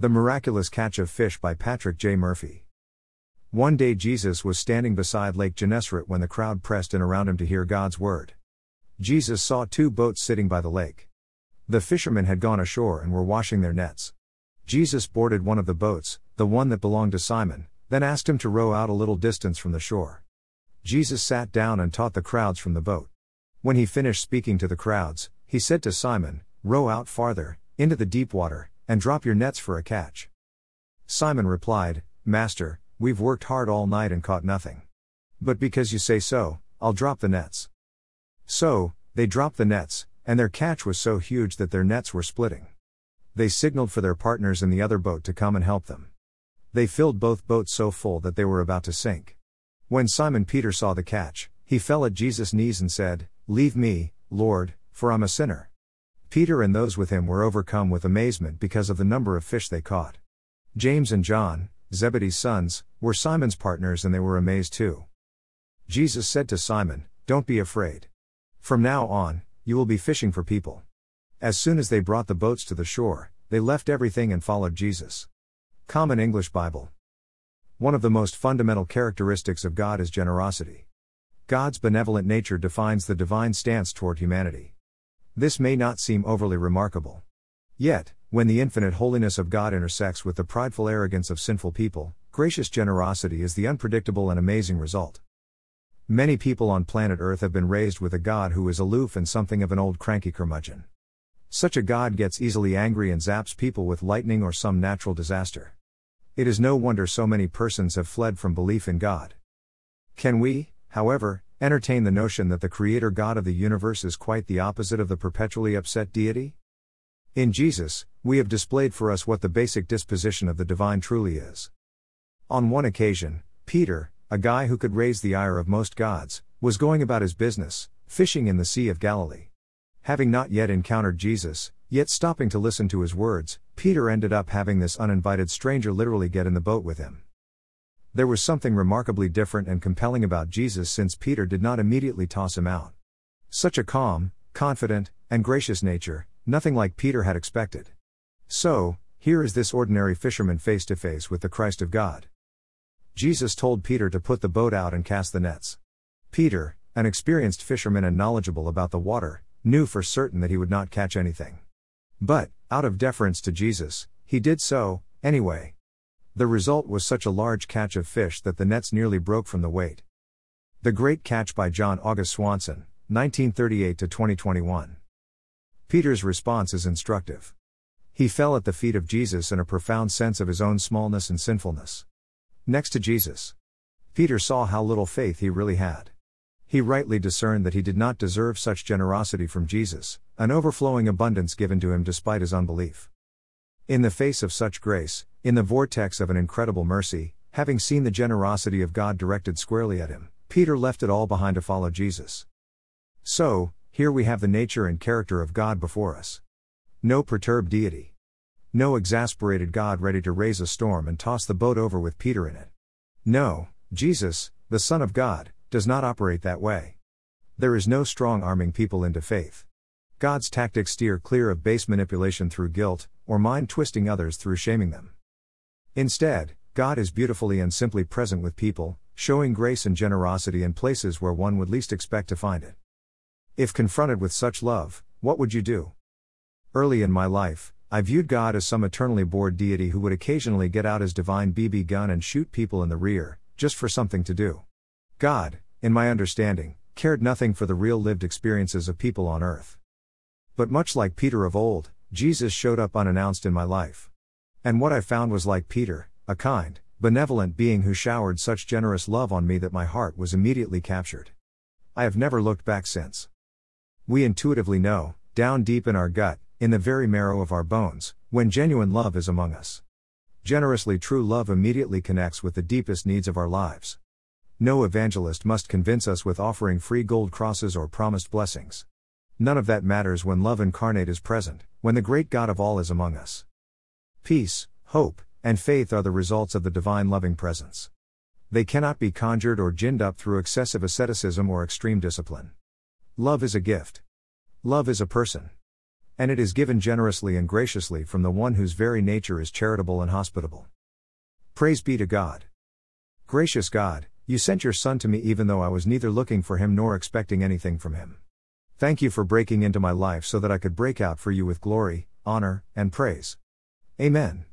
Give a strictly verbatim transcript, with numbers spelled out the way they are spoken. The Miraculous Catch of Fish by Patrick J. Murphy. One day Jesus was standing beside Lake Gennesaret when the crowd pressed in around him to hear God's word. Jesus saw two boats sitting by the lake. The fishermen had gone ashore and were washing their nets. Jesus boarded one of the boats, the one that belonged to Simon, then asked him to row out a little distance from the shore. Jesus sat down and taught the crowds from the boat. When he finished speaking to the crowds, he said to Simon, "Row out farther, into the deep water, and drop your nets for a catch." Simon replied, "Master, we've worked hard all night and caught nothing. But because you say so, I'll drop the nets." So, they dropped the nets, and their catch was so huge that their nets were splitting. They signaled for their partners in the other boat to come and help them. They filled both boats so full that they were about to sink. When Simon Peter saw the catch, he fell at Jesus' knees and said, "Leave me, Lord, for I'm a sinner." Peter and those with him were overcome with amazement because of the number of fish they caught. James and John, Zebedee's sons, were Simon's partners, and they were amazed too. Jesus said to Simon, "Don't be afraid. From now on, you will be fishing for people." As soon as they brought the boats to the shore, they left everything and followed Jesus. Common English Bible. One of the most fundamental characteristics of God is generosity. God's benevolent nature defines the divine stance toward humanity. This may not seem overly remarkable. Yet, when the infinite holiness of God intersects with the prideful arrogance of sinful people, gracious generosity is the unpredictable and amazing result. Many people on planet Earth have been raised with a God who is aloof and something of an old cranky curmudgeon. Such a God gets easily angry and zaps people with lightning or some natural disaster. It is no wonder so many persons have fled from belief in God. Can we, however, entertain the notion that the Creator God of the universe is quite the opposite of the perpetually upset deity? In Jesus, we have displayed for us what the basic disposition of the divine truly is. On one occasion, Peter, a guy who could raise the ire of most gods, was going about his business, fishing in the Sea of Galilee. Having not yet encountered Jesus, yet stopping to listen to his words, Peter ended up having this uninvited stranger literally get in the boat with him. There was something remarkably different and compelling about Jesus, since Peter did not immediately toss him out. Such a calm, confident, and gracious nature, nothing like Peter had expected. So, here is this ordinary fisherman face to face with the Christ of God. Jesus told Peter to put the boat out and cast the nets. Peter, an experienced fisherman and knowledgeable about the water, knew for certain that he would not catch anything. But, out of deference to Jesus, he did so, anyway. The result was such a large catch of fish that the nets nearly broke from the weight. The Great Catch by John August Swanson, nineteen thirty-eight to twenty twenty-one. Peter's response is instructive. He fell at the feet of Jesus in a profound sense of his own smallness and sinfulness. Next to Jesus, Peter saw how little faith he really had. He rightly discerned that he did not deserve such generosity from Jesus, an overflowing abundance given to him despite his unbelief. In the face of such grace, in the vortex of an incredible mercy, having seen the generosity of God directed squarely at him, Peter left it all behind to follow Jesus. So, here we have the nature and character of God before us. No perturbed deity. No exasperated God ready to raise a storm and toss the boat over with Peter in it. No, Jesus, the Son of God, does not operate that way. There is no strong arming people into faith. God's tactics steer clear of base manipulation through guilt, or mind twisting others through shaming them. Instead, God is beautifully and simply present with people, showing grace and generosity in places where one would least expect to find it. If confronted with such love, what would you do? Early in my life, I viewed God as some eternally bored deity who would occasionally get out his divine B B gun and shoot people in the rear, just for something to do. God, in my understanding, cared nothing for the real lived experiences of people on earth. But much like Peter of old, Jesus showed up unannounced in my life. And what I found was like Peter, a kind, benevolent being who showered such generous love on me that my heart was immediately captured. I have never looked back since. We intuitively know, down deep in our gut, in the very marrow of our bones, when genuine love is among us. Generously true love immediately connects with the deepest needs of our lives. No evangelist must convince us with offering free gold crosses or promised blessings. None of that matters when love incarnate is present, when the great God of all is among us. Peace, hope, and faith are the results of the divine loving presence. They cannot be conjured or ginned up through excessive asceticism or extreme discipline. Love is a gift. Love is a person. and it is given generously and graciously from the one whose very nature is charitable and hospitable. Praise be to God. Gracious God, you sent your Son to me even though I was neither looking for him nor expecting anything from him. Thank you for breaking into my life so that I could break out for you with glory, honor, and praise. Amen.